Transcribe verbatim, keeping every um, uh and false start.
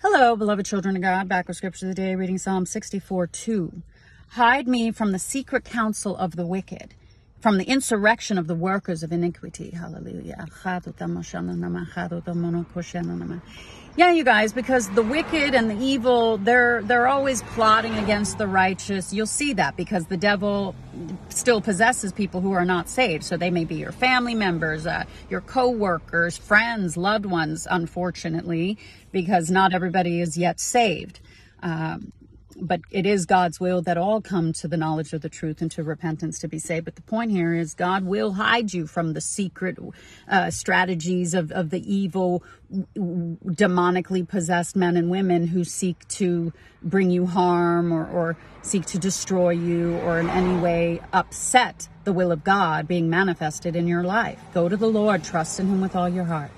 Hello, beloved children of God. Back with Scripture of the Day, reading Psalm sixty-four two. Hide me from the secret counsel of the wicked, from the insurrection of the workers of iniquity. Hallelujah. Yeah, you guys, because the wicked and the evil, they're they're always plotting against the righteous. You'll see that because the devil still possesses people who are not saved. So they may be your family members, uh, your co-workers, friends, loved ones, unfortunately, because not everybody is yet saved. Um, but it is God's will that all come to the knowledge of the truth and to repentance to be saved. But the point here is God will hide you from the secret uh, strategies of, of the evil, demonically possessed men and women who seek to bring you harm or, or seek to destroy you or in any way upset the will of God being manifested in your life. Go to the Lord, trust in him with all your heart.